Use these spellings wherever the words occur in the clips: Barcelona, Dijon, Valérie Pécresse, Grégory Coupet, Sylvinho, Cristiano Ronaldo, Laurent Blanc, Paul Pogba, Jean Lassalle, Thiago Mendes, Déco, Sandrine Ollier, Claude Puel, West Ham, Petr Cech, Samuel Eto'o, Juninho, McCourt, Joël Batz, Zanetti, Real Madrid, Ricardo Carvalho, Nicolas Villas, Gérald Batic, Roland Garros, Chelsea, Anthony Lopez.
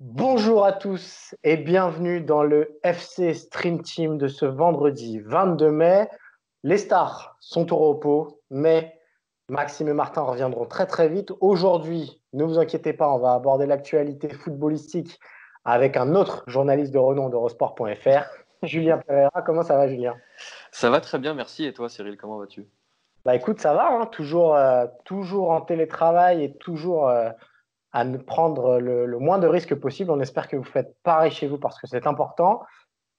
Bonjour à tous et bienvenue dans le FC Stream Team de ce vendredi 22 mai. Les stars sont au repos, mais Maxime et Martin reviendront très très vite. Aujourd'hui, ne vous inquiétez pas, on va aborder l'actualité footballistique avec un autre journaliste de renom d'Eurosport.fr. Julien Pereira, comment ça va Julien ? Ça va très bien, merci. Et toi Cyril, comment vas-tu ? Bah écoute, ça va, hein, toujours en télétravail et toujours à prendre le moins de risques possible. On espère que vous faites pareil chez vous parce que c'est important.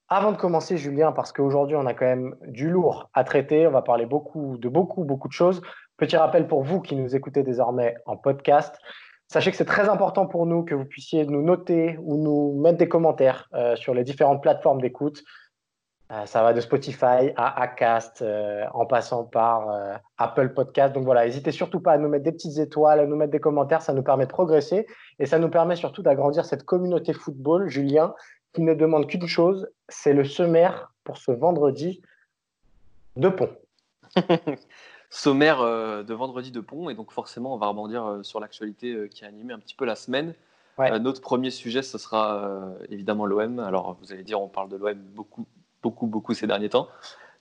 Avant de commencer Julien, parce qu'aujourd'hui on a quand même du lourd à traiter, on va parler beaucoup de choses. Petit rappel pour vous qui nous écoutez désormais en podcast. Sachez que c'est très important pour nous que vous puissiez nous noter ou nous mettre des commentaires sur les différentes plateformes d'écoute. Ça va de Spotify à Acast, en passant par Apple Podcast. Donc voilà, n'hésitez surtout pas à nous mettre des petites étoiles, à nous mettre des commentaires. Ça nous permet de progresser et ça nous permet surtout d'agrandir cette communauté football, Julien, qui ne demande qu'une chose, c'est le sommaire pour ce vendredi de pont. Sommaire de vendredi de pont, et donc forcément on va rebondir sur l'actualité qui a animé un petit peu la semaine. Ouais. Notre premier sujet, ce sera évidemment l'OM. Alors vous allez dire, on parle de l'OM beaucoup ces derniers temps,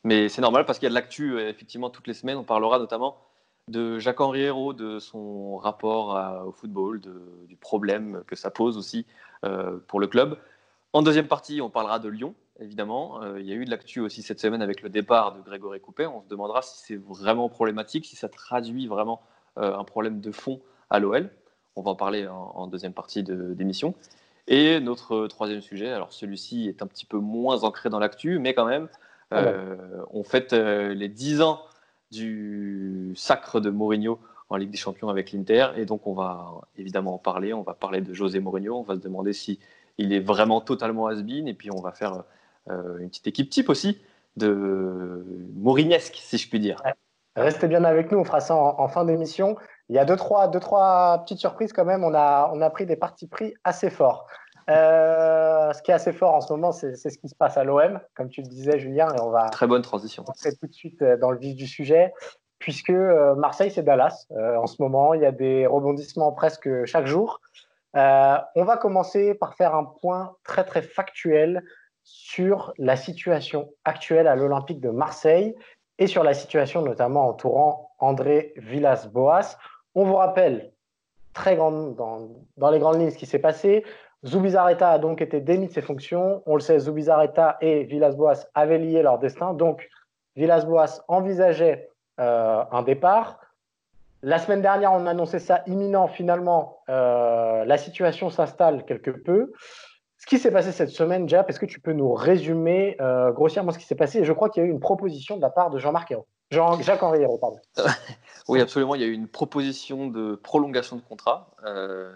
mais c'est normal parce qu'il y a de l'actu effectivement toutes les semaines. On parlera notamment de Jacques-Henri Hérault, de son rapport au football, du problème que ça pose aussi pour le club. En deuxième partie, on parlera de Lyon. Évidemment, il y a eu de l'actu aussi cette semaine avec le départ de Grégory Coupet. On se demandera si c'est vraiment problématique, si ça traduit vraiment un problème de fond à l'OL. On va en parler en deuxième partie d'émission. Et notre troisième sujet, alors celui-ci est un petit peu moins ancré dans l'actu, mais quand même, on fête les 10 ans du sacre de Mourinho en Ligue des Champions avec l'Inter. Et donc, on va évidemment en parler. On va parler de José Mourinho. On va se demander s'il est vraiment totalement has-been. Et puis, on va faire une petite équipe type aussi, de Mourignesque, si je puis dire. Restez bien avec nous, on fera ça en fin d'émission. Il y a deux, trois petites surprises quand même, on a pris des partis pris assez forts. Ce qui est assez fort en ce moment, c'est ce qui se passe à l'OM, comme tu le disais Julien, et on va très bonne transition. Rentrer tout de suite dans le vif du sujet, puisque Marseille c'est Dallas en ce moment, il y a des rebondissements presque chaque jour. On va commencer par faire un point très très factuel sur la situation actuelle à l'Olympique de Marseille et sur la situation notamment entourant André Villas-Boas. On vous rappelle dans les grandes lignes ce qui s'est passé. Zubizarreta a donc été démis de ses fonctions. On le sait, Zubizarreta et Villas-Boas avaient lié leur destin. Donc, Villas-Boas envisageait un départ. La semaine dernière, on annonçait ça imminent. Finalement, la situation s'installe quelque peu. Ce qui s'est passé cette semaine, Jap, est-ce que tu peux nous résumer grossièrement ce qui s'est passé ? Et je crois qu'il y a eu une proposition de la part de Jacques-Henri Hérault, pardon. Oui, absolument. Il y a eu une proposition de prolongation de contrat.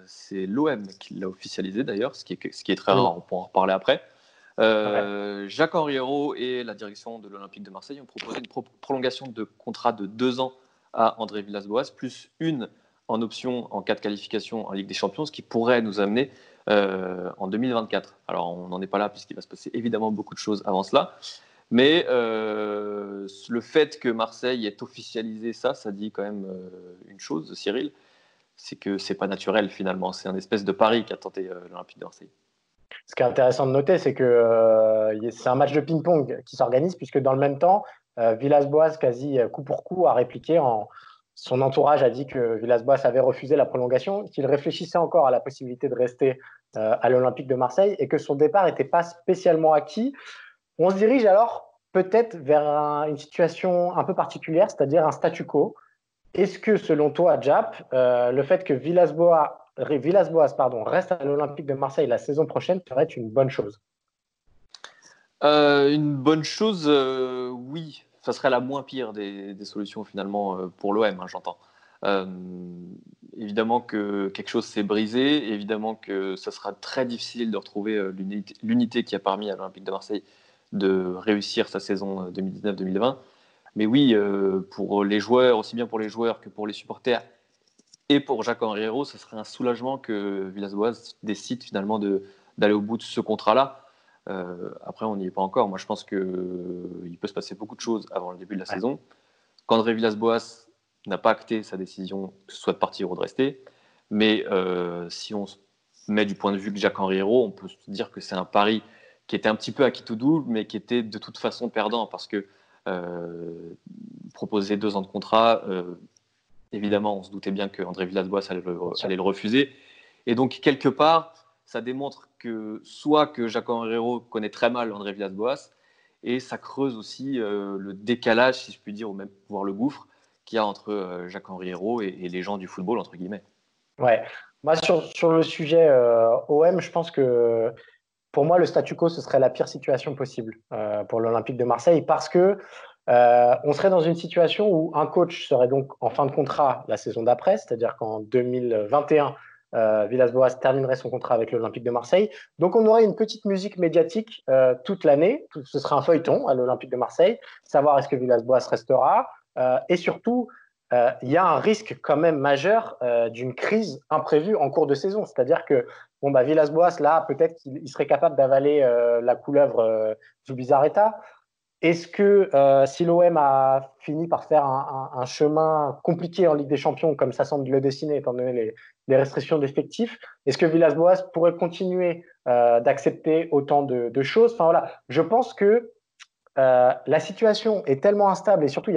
C'est l'OM qui l'a officialisé d'ailleurs, ce qui est très rare. On pourra en reparler après. Jacques-Henri Hérault et la direction de l'Olympique de Marseille ont proposé une prolongation de contrat de 2 ans à André Villas-Boas, plus une en option en cas de qualification en Ligue des Champions, ce qui pourrait nous amener en 2024. Alors on n'en est pas là puisqu'il va se passer évidemment beaucoup de choses avant cela, mais le fait que Marseille ait officialisé ça dit quand même une chose, Cyril, c'est que c'est pas naturel finalement, c'est un espèce de pari qu'a tenté l'Olympique de Marseille. Ce qui est intéressant de noter, c'est que c'est un match de ping-pong qui s'organise, puisque dans le même temps Villas-Boas, quasi coup pour coup, a répliqué son entourage a dit que Villas-Boas avait refusé la prolongation, qu'il réfléchissait encore à la possibilité de rester à l'Olympique de Marseille et que son départ n'était pas spécialement acquis. On se dirige alors peut-être vers une situation un peu particulière, c'est-à-dire un statu quo. Est-ce que, selon toi, Jap, le fait que Villas-Boas reste à l'Olympique de Marseille la saison prochaine serait une bonne chose ? Une bonne chose, oui. Ça serait la moins pire des solutions finalement pour l'OM, hein, j'entends. évidemment que quelque chose s'est brisé, évidemment que ça sera très difficile de retrouver l'unité qui a permis à l'Olympique de Marseille de réussir sa saison 2019-2020. Mais oui, pour les joueurs, aussi bien pour les joueurs que pour les supporters et pour Jacques-Henri Hérault, ce serait un soulagement que Villas-Boas décide finalement d'aller au bout de ce contrat-là. Après, on n'y est pas encore. Moi, je pense qu'il peut se passer beaucoup de choses avant le début de la saison. Qu'André Villas-Boas n'a pas acté sa décision, que ce soit de partir ou de rester. Mais si on se met du point de vue de Jacques-Henri Hérault, on peut se dire que c'est un pari qui était un petit peu acquis tout double, mais qui était de toute façon perdant, parce que proposer 2 ans de contrat, évidemment, on se doutait bien qu'André Villas-Boas allait le refuser. Et donc, quelque part, ça démontre que soit que Jacques-Henri Hérault connaît très mal André Villas-Boas, et ça creuse aussi le décalage, si je puis dire, ou même voir le gouffre qu'il y a entre Jacques-Henri Hérault et les gens du football, entre guillemets. Ouais. Moi, sur le sujet OM, je pense que pour moi, le statu quo, ce serait la pire situation possible pour l'Olympique de Marseille, parce que on serait dans une situation où un coach serait donc en fin de contrat la saison d'après, c'est-à-dire qu'en 2021, Villas-Boas terminerait son contrat avec l'Olympique de Marseille. Donc on aurait une petite musique médiatique toute l'année. Ce sera un feuilleton à l'Olympique de Marseille, savoir est-ce que Villas-Boas restera. Et surtout, il y a un risque quand même majeur d'une crise imprévue en cours de saison. C'est-à-dire que Villas-Boas, là, peut-être qu'il serait capable d'avaler la couleuvre Zubizarreta. Est-ce que si l'OM a fini par faire un chemin compliqué en Ligue des Champions, comme ça semble le dessiner, étant donné les restrictions d'effectifs, est-ce que Villas-Boas pourrait continuer d'accepter autant de choses? Enfin voilà, je pense que la situation est tellement instable, et surtout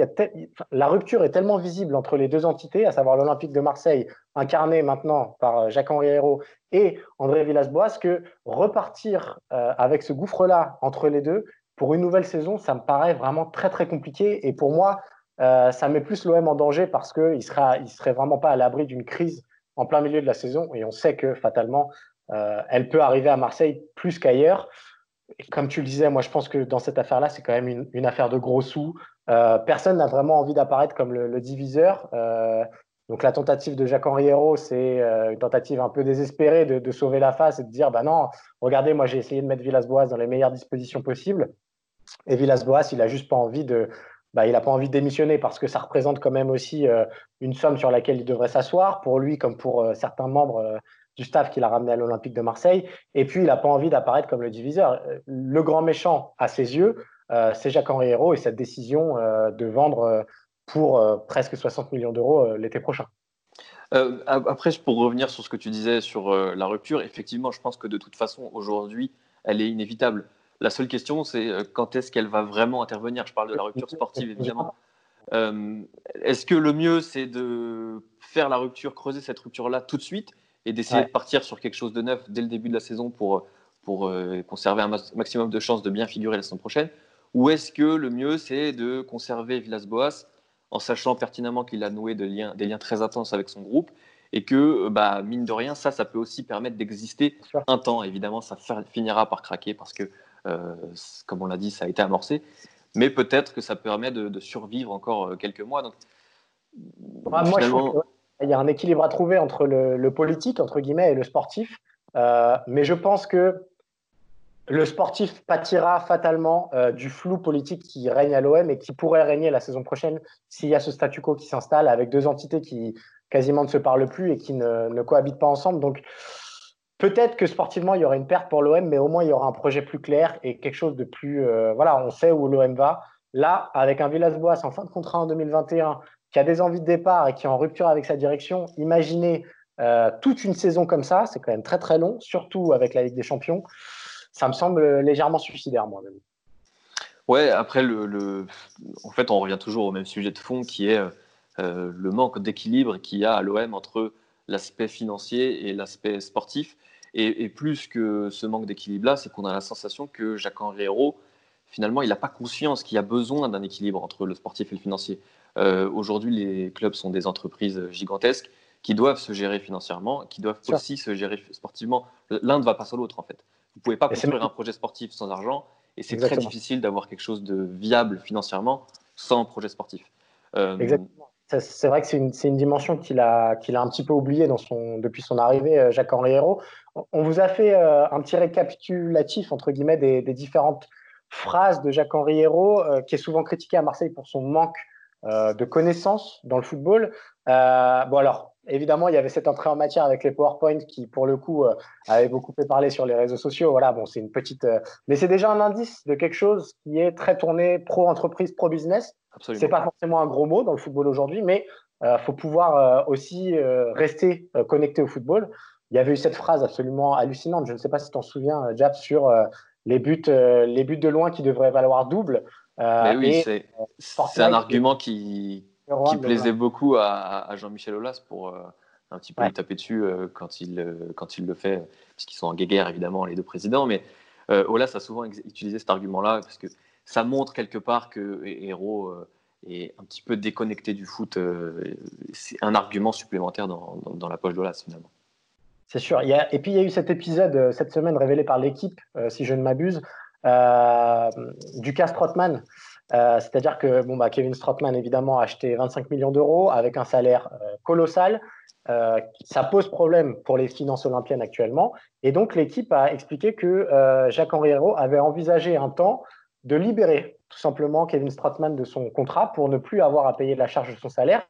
la rupture est tellement visible entre les 2 entités, à savoir l'Olympique de Marseille, incarnée maintenant par Jacques-Henri Hérault, et André Villas-Boas, que repartir avec ce gouffre-là entre les deux pour une nouvelle saison, ça me paraît vraiment très très compliqué. Et pour moi, ça met plus l'OM en danger, parce qu'il serait vraiment pas à l'abri d'une crise en plein milieu de la saison, et on sait que fatalement elle peut arriver à Marseille plus qu'ailleurs. Et comme tu le disais, moi je pense que dans cette affaire-là, c'est quand même une affaire de gros sous. Personne n'a vraiment envie d'apparaître comme le diviseur. Donc la tentative de Jacques-Henri Hérault, c'est une tentative un peu désespérée de sauver la face et de dire, non, regardez, moi j'ai essayé de mettre Villas-Boas dans les meilleures dispositions possibles. Et Villas-Boas, il n'a juste pas envie il n'a pas envie de démissionner, parce que ça représente quand même aussi une somme sur laquelle il devrait s'asseoir, pour lui comme pour certains membres du staff qu'il a ramené à l'Olympique de Marseille. Et puis, il n'a pas envie d'apparaître comme le diviseur. Le grand méchant, à ses yeux, c'est Jacques-Henri Hérault et cette décision de vendre pour presque 60 millions d'euros l'été prochain. Après, pour revenir sur ce que tu disais sur la rupture, effectivement, je pense que de toute façon, aujourd'hui, elle est inévitable. La seule question, c'est quand est-ce qu'elle va vraiment intervenir? Je parle de la rupture sportive, évidemment. Est-ce que le mieux, c'est de faire la rupture, creuser cette rupture-là tout de suite, et d'essayer de partir sur quelque chose de neuf dès le début de la saison pour conserver un maximum de chances de bien figurer la saison prochaine? Ou est-ce que le mieux, c'est de conserver Villas-Boas en sachant pertinemment qu'il a noué des liens très intenses avec son groupe, et que, mine de rien, ça peut aussi permettre d'exister un temps. Évidemment, ça finira par craquer, parce que comme on l'a dit, ça a été amorcé, mais peut-être que ça permet de survivre encore quelques mois. Donc, moi, je trouve qu'il y a un équilibre à trouver entre le politique, entre guillemets, et le sportif, mais je pense que le sportif pâtira fatalement du flou politique qui règne à l'OM et qui pourrait régner la saison prochaine s'il y a ce statu quo qui s'installe, avec 2 entités qui quasiment ne se parlent plus et qui ne cohabitent pas ensemble. Donc, peut-être que sportivement, il y aura une perte pour l'OM, mais au moins, il y aura un projet plus clair et quelque chose de plus… on sait où l'OM va. Là, avec un Villas-Boas en fin de contrat en 2021, qui a des envies de départ et qui est en rupture avec sa direction, imaginez toute une saison comme ça, c'est quand même très très long, surtout avec la Ligue des Champions. Ça me semble légèrement suicidaire, moi-même. Ouais, après, en fait, on revient toujours au même sujet de fond, qui est le manque d'équilibre qu'il y a à l'OM entre l'aspect financier et l'aspect sportif. Et plus que ce manque d'équilibre-là, c'est qu'on a la sensation que Jacques-Henri Hérault, finalement, il n'a pas conscience qu'il y a besoin d'un équilibre entre le sportif et le financier. Aujourd'hui, les clubs sont des entreprises gigantesques qui doivent se gérer financièrement, qui doivent aussi se gérer sportivement. L'un ne va pas sans l'autre, en fait. Vous ne pouvez pas construire un projet sportif sans argent, et c'est très difficile d'avoir quelque chose de viable financièrement sans projet sportif. Exactement. C'est vrai que c'est une dimension qu'il a un petit peu oubliée depuis son arrivée, Jacques-Henri Hérault. On vous a fait un petit récapitulatif, entre guillemets, des différentes phrases de Jacques-Henri Hérault, qui est souvent critiqué à Marseille pour son manque de connaissances dans le football. Bon alors, évidemment, il y avait cette entrée en matière avec les PowerPoints qui, pour le coup, avait beaucoup fait parler sur les réseaux sociaux. Voilà, bon, c'est une petite... Mais c'est déjà un indice de quelque chose qui est très tourné pro-entreprise, pro-business. Absolument. C'est pas forcément un gros mot dans le football aujourd'hui, mais faut pouvoir aussi rester connecté au football. Il y avait eu cette phrase absolument hallucinante, je ne sais pas si tu t'en souviens, Jab, sur les buts de loin qui devraient valoir double. Mais oui, c'est un argument qui plaisait beaucoup à Jean-Michel Aulas pour un petit peu lui taper dessus quand il le fait, puisqu'ils sont en guéguerre évidemment les deux présidents, mais Aulas a souvent utilisé cet argument-là parce que ça montre quelque part que Hérault est un petit peu déconnecté du foot. C'est un argument supplémentaire dans la poche d'Aulas finalement. C'est sûr. Et puis il y a eu cet épisode cette semaine révélé par l'équipe, si je ne m'abuse, du cas Strootman. C'est-à-dire que Kevin Strootman évidemment a acheté 25 millions d'euros avec un salaire colossal. Ça pose problème pour les finances olympiennes actuellement. Et donc l'équipe a expliqué que Jacques-Henri Hérault avait envisagé un temps de libérer tout simplement Kevin Strootman de son contrat pour ne plus avoir à payer la charge de son salaire,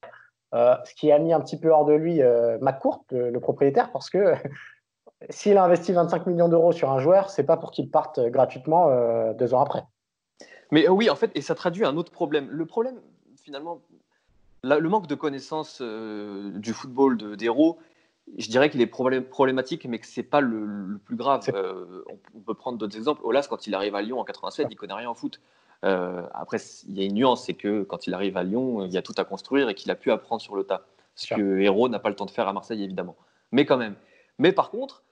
ce qui a mis un petit peu hors de lui McCourt, le propriétaire, parce que s'il a investi 25 millions d'euros sur un joueur, c'est pas pour qu'il parte gratuitement 2 ans après. Mais oui, en fait, et ça traduit un autre problème. Le problème, finalement, le manque de connaissance du football d'Hérault, je dirais qu'il est problématique, mais que ce n'est pas le plus grave. On peut prendre d'autres exemples. Aulas, quand il arrive à Lyon en 87, il ne connaît rien au foot. Après, il y a une nuance, c'est que quand il arrive à Lyon, il y a tout à construire et qu'il a pu apprendre sur le tas. Ce que Hérault n'a pas le temps de faire à Marseille, évidemment. Mais quand même. Mais par contre,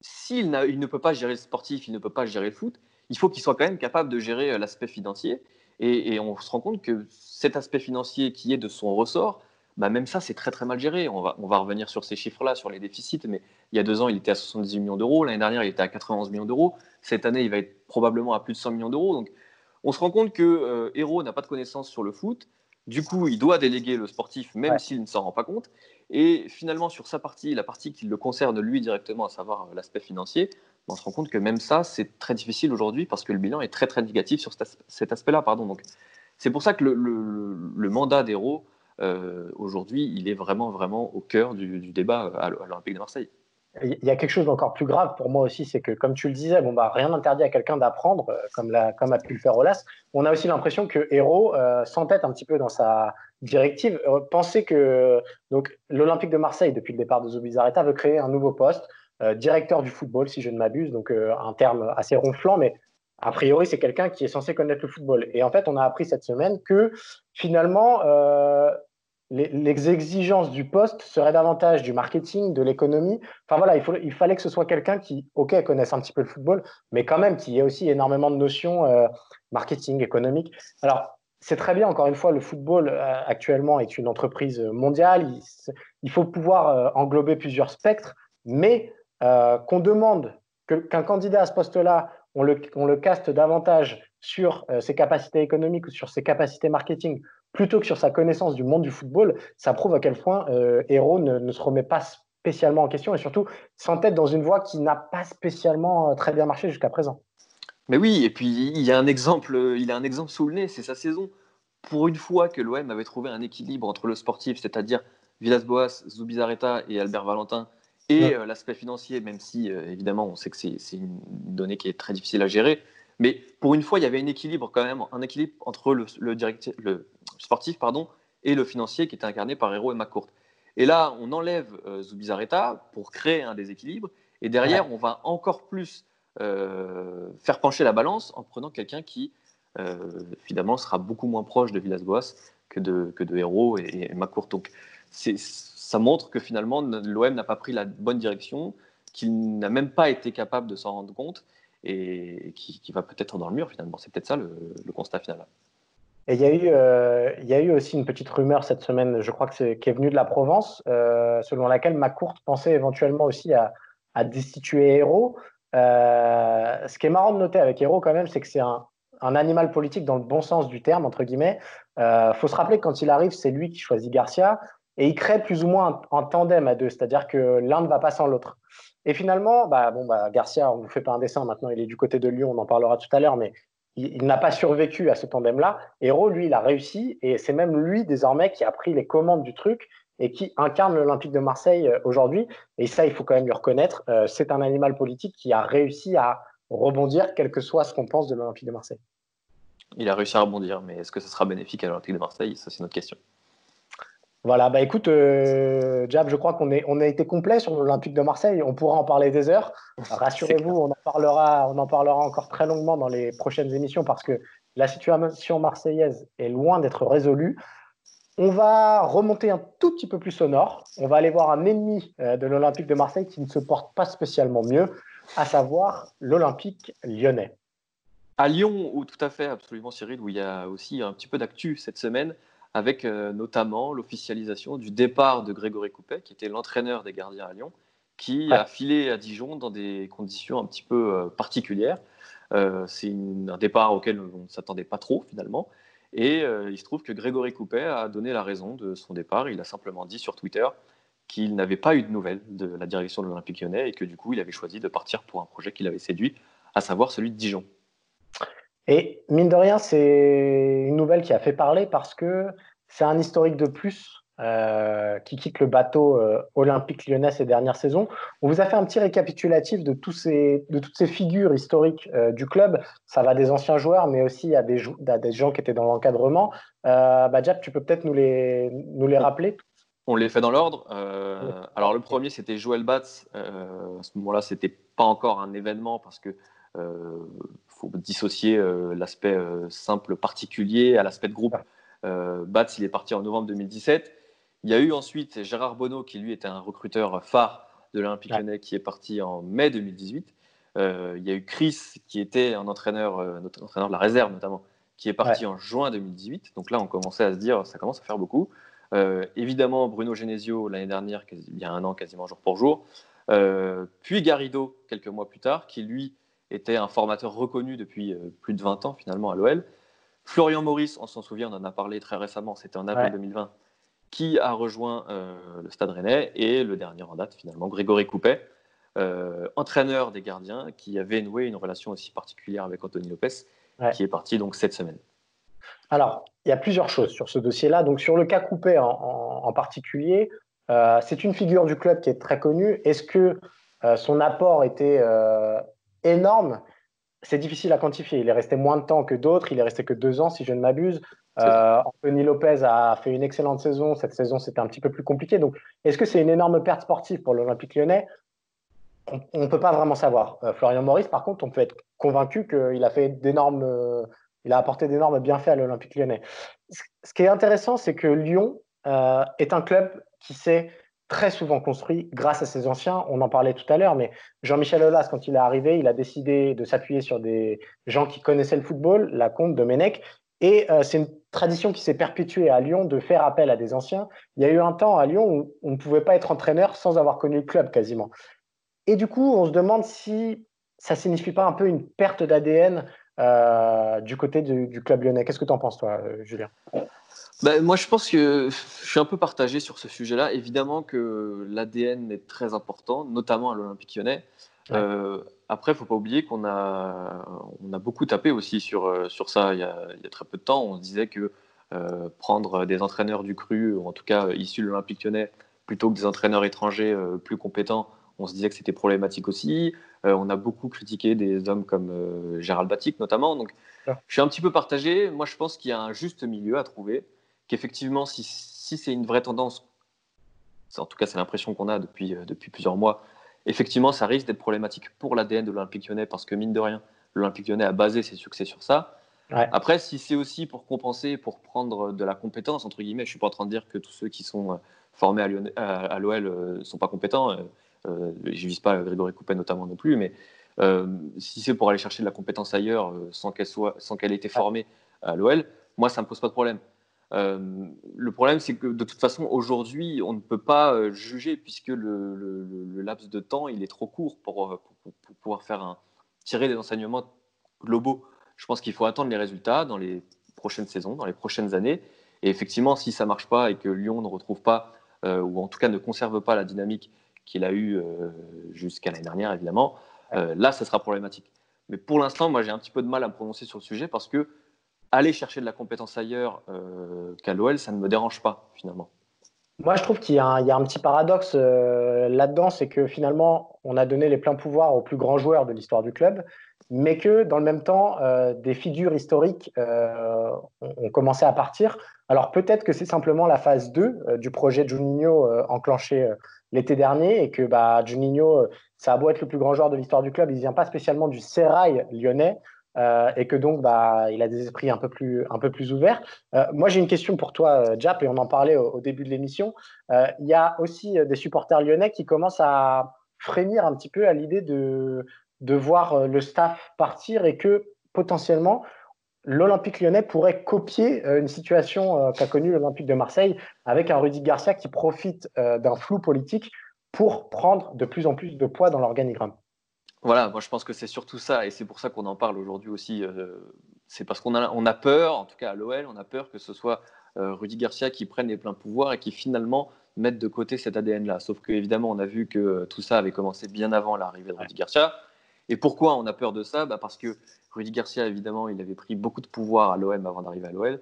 s'il ne peut pas gérer le sportif, il ne peut pas gérer le foot, il faut qu'il soit quand même capable de gérer l'aspect financier. Et on se rend compte que cet aspect financier qui est de son ressort, même ça, c'est très très mal géré. On va revenir sur ces chiffres-là, sur les déficits, mais il y a 2 ans, il était à 78 millions d'euros. L'année dernière, il était à 91 millions d'euros. Cette année, il va être probablement à plus de 100 millions d'euros. Donc, on se rend compte que Hérault n'a pas de connaissances sur le foot. Du coup, il doit déléguer le sportif, même s'il ne s'en rend pas compte. Et finalement, sur sa partie, la partie qui le concerne lui directement, à savoir l'aspect financier, on se rend compte que même ça, c'est très difficile aujourd'hui parce que le bilan est très très négatif sur cet aspect-là. Pardon. Donc, c'est pour ça que le mandat d'Hérault, aujourd'hui, il est vraiment au cœur du débat à l'Olympique de Marseille. Il y a quelque chose d'encore plus grave pour moi aussi, c'est que comme tu le disais, rien n'interdit à quelqu'un d'apprendre, comme a pu le faire Aulas. On a aussi l'impression que Hérault s'entête un petit peu dans sa directive. Pensez que l'Olympique de Marseille, depuis le départ de Zubizarreta, veut créer un nouveau poste, directeur du football, si je ne m'abuse, donc un terme assez ronflant, mais a priori, c'est quelqu'un qui est censé connaître le football. Et en fait, on a appris cette semaine que finalement, les exigences du poste seraient davantage du marketing, de l'économie. Enfin voilà, il fallait que ce soit quelqu'un qui, connaisse un petit peu le football, mais quand même qui ait aussi énormément de notions marketing, économique. Alors, c'est très bien, encore une fois, le football actuellement est une entreprise mondiale. Il faut pouvoir englober plusieurs spectres, mais qu'on demande qu'un candidat à ce poste-là, on le caste davantage sur ses capacités économiques ou sur ses capacités marketing plutôt que sur sa connaissance du monde du football, ça prouve à quel point Hérault ne se remet pas spécialement en question et surtout s'entête dans une voie qui n'a pas spécialement très bien marché jusqu'à présent. Mais oui, et puis il a un exemple sous le nez, c'est sa saison. Pour une fois que l'OM avait trouvé un équilibre entre le sportif, c'est-à-dire Villas-Boas, Zubizarreta et Albert Valentin, et l'aspect financier, même si évidemment on sait que c'est une donnée qui est très difficile à gérer, mais pour une fois il y avait un équilibre entre le sportif et le financier qui était incarné par Hérault et McCourt. Et là on enlève Zubizarreta pour créer un déséquilibre et derrière on va encore plus faire pencher la balance en prenant quelqu'un qui finalement sera beaucoup moins proche de Villas-Boas que de Hérault et McCourt. Donc ça montre que finalement, l'OM n'a pas pris la bonne direction, qu'il n'a même pas été capable de s'en rendre compte et qui va peut-être dans le mur finalement. C'est peut-être ça le constat final. Et il y a eu aussi une petite rumeur cette semaine, je crois que qui est venue de la Provence, selon laquelle McCourt pensait éventuellement aussi à destituer Hérault. Ce qui est marrant de noter avec Hérault quand même, c'est que c'est un un animal politique dans le bon sens du terme, entre guillemets. Faut se rappeler que quand il arrive, c'est lui qui choisit Garcia et il crée plus ou moins un tandem à deux, c'est-à-dire que l'un ne va pas sans l'autre. Et finalement, Garcia, on ne vous fait pas un dessin, maintenant il est du côté de Lyon, on en parlera tout à l'heure, mais il n'a pas survécu à ce tandem-là. Hérault, lui, il a réussi et c'est même lui désormais qui a pris les commandes du truc et qui incarne l'Olympique de Marseille aujourd'hui. Et ça, il faut quand même lui reconnaître, c'est un animal politique qui a réussi à rebondir, quel que soit ce qu'on pense de l'Olympique de Marseille. Il a réussi à rebondir, mais est-ce que ce sera bénéfique à l'Olympique de Marseille? Ça, c'est notre question. Voilà, écoute, Jab, je crois qu'on a été complet sur l'Olympique de Marseille. On pourra en parler des heures. Rassurez-vous, on en parlera encore très longuement dans les prochaines émissions parce que la situation marseillaise est loin d'être résolue. On va remonter un tout petit peu plus au nord. On va aller voir un ennemi de l'Olympique de Marseille qui ne se porte pas spécialement mieux, à savoir l'Olympique lyonnais. À Lyon, où, tout à fait, absolument Cyril, où il y a aussi un petit peu d'actu cette semaine, avec notamment l'officialisation du départ de Grégory Coupet, qui était l'entraîneur des gardiens à Lyon, qui a filé à Dijon dans des conditions un petit peu particulières. C'est un départ auquel on ne s'attendait pas trop finalement. Et il se trouve que Grégory Coupet a donné la raison de son départ. Il a simplement dit sur Twitter qu'il n'avait pas eu de nouvelles de la direction de l'Olympique lyonnais et que du coup, il avait choisi de partir pour un projet qui l'avait séduit, à savoir celui de Dijon. Et mine de rien, c'est une nouvelle qui a fait parler parce que c'est un historique de plus qui quitte le bateau olympique lyonnais ces dernières saisons. On vous a fait un petit récapitulatif de toutes ces figures historiques du club. Ça va des anciens joueurs, mais aussi à des gens qui étaient dans l'encadrement. Jap, tu peux peut-être nous les rappeler? On les fait dans l'ordre. Oui. Alors le premier, c'était Joël Batz. À ce moment-là, ce n'était pas encore un événement parce que faut dissocier l'aspect simple particulier à l'aspect de groupe. Batz, il est parti en novembre 2017. Il y a eu ensuite Gérard Bonneau, qui lui était un recruteur phare de l'Olympique lyonnais, qui est parti en mai 2018. Il y a eu Chris, qui était notre entraîneur de la réserve notamment, qui est parti en juin 2018. Donc là, on commençait à se dire, ça commence à faire beaucoup. Évidemment, Bruno Genesio, l'année dernière, il y a un an quasiment jour pour jour. Puis Garrido, quelques mois plus tard, qui lui était un formateur reconnu depuis plus de 20 ans finalement à l'OL. Florian Maurice, on s'en souvient, on en a parlé très récemment, c'était en avril 2020, qui a rejoint le Stade Rennais. Et le dernier en date finalement, Grégory Coupet, entraîneur des gardiens, qui avait noué une relation aussi particulière avec Anthony Lopez, qui est parti donc cette semaine. Alors, il y a plusieurs choses sur ce dossier-là. Donc, sur le cas Coupet en particulier, c'est une figure du club qui est très connue. Est-ce que son apport était énorme? C'est difficile à quantifier. Il est resté moins de temps que d'autres. Il est resté que 2 ans, si je ne m'abuse. Anthony Lopez a fait une excellente saison. Cette saison, c'était un petit peu plus compliqué. Donc, est-ce que c'est une énorme perte sportive pour l'Olympique lyonnais? On ne peut pas vraiment savoir. Florian Maurice, par contre, on peut être convaincu qu'il a fait il a apporté d'énormes bienfaits à l'Olympique lyonnais. Ce qui est intéressant, c'est que Lyon est un club qui s'est très souvent construit grâce à ses anciens. On en parlait tout à l'heure, mais Jean-Michel Aulas, quand il est arrivé, il a décidé de s'appuyer sur des gens qui connaissaient le football, Lacombe, Domenech, et c'est une tradition qui s'est perpétuée à Lyon de faire appel à des anciens. Il y a eu un temps à Lyon où on ne pouvait pas être entraîneur sans avoir connu le club quasiment. Et du coup, on se demande si ça ne signifie pas un peu une perte d'ADN du côté du club lyonnais. Qu'est-ce que tu en penses, toi, Julien? Moi, je pense que je suis un peu partagé sur ce sujet-là. Évidemment que l'ADN est très important, notamment à l'Olympique lyonnais. Après, il ne faut pas oublier qu'on a beaucoup tapé aussi sur ça il y a très peu de temps. On se disait que prendre des entraîneurs du CRU, ou en tout cas issus de l'Olympique lyonnais, plutôt que des entraîneurs étrangers plus compétents, on se disait que c'était problématique aussi. On a beaucoup critiqué des hommes comme Gérald Batic notamment. Donc, je suis un petit peu partagé. Moi, je pense qu'il y a un juste milieu à trouver. Qu'effectivement, si c'est une vraie tendance, en tout cas, c'est l'impression qu'on a depuis plusieurs mois, effectivement, ça risque d'être problématique pour l'ADN de l'Olympique lyonnais parce que, mine de rien, l'Olympique lyonnais a basé ses succès sur ça. Ouais. Après, si c'est aussi pour compenser, pour prendre de la compétence, entre guillemets, je ne suis pas en train de dire que tous ceux qui sont formés à l'OL ne sont pas compétents. Je ne vise pas Grégory Coupet notamment non plus, mais si c'est pour aller chercher de la compétence ailleurs sans qu'elle ait été formée à l'OL, moi ça ne me pose pas de problème. Le problème c'est que de toute façon aujourd'hui on ne peut pas juger puisque le laps de temps il est trop court pour pouvoir tirer des enseignements globaux Je pense qu'il faut attendre les résultats dans les prochaines saisons, dans les prochaines années. Et effectivement, si ça ne marche pas et que Lyon ne retrouve pas, ou en tout cas ne conserve pas la dynamique qu'il a eue jusqu'à l'année dernière, évidemment, là, ça sera problématique. Mais pour l'instant, moi, j'ai un petit peu de mal à me prononcer sur le sujet parce que aller chercher de la compétence ailleurs qu'à l'OL, ça ne me dérange pas, finalement. Moi, je trouve qu'il y a un petit paradoxe là-dedans, c'est que finalement, on a donné les pleins pouvoirs aux plus grands joueurs de l'histoire du club, mais que dans le même temps, des figures historiques ont commencé à partir. Alors peut-être que c'est simplement la phase 2 du projet de Juninho enclenché l'été dernier, et que Juninho, ça a beau être le plus grand joueur de l'histoire du club, il ne vient pas spécialement du sérail lyonnais, et que donc il a des esprits un peu plus ouverts. Moi j'ai une question pour toi, Jap, et on en parlait au début de l'émission. Il y a aussi des supporters lyonnais qui commencent à frémir un petit peu à l'idée de voir le staff partir et que potentiellement l'Olympique lyonnais pourrait copier une situation qu'a connue l'Olympique de Marseille avec un Rudi Garcia qui profite d'un flou politique pour prendre de plus en plus de poids dans l'organigramme. Voilà, moi je pense que c'est surtout ça, et c'est pour ça qu'on en parle aujourd'hui aussi. C'est parce qu'on a peur, en tout cas à l'OL, on a peur que ce soit Rudi Garcia qui prenne les pleins pouvoirs et qui finalement mette de côté cet ADN-là. Sauf qu'évidemment, on a vu que tout ça avait commencé bien avant l'arrivée de Rudi Garcia. Et pourquoi on a peur de ça ? Parce que Rudi Garcia, évidemment, il avait pris beaucoup de pouvoir à l'OM avant d'arriver à l'OL,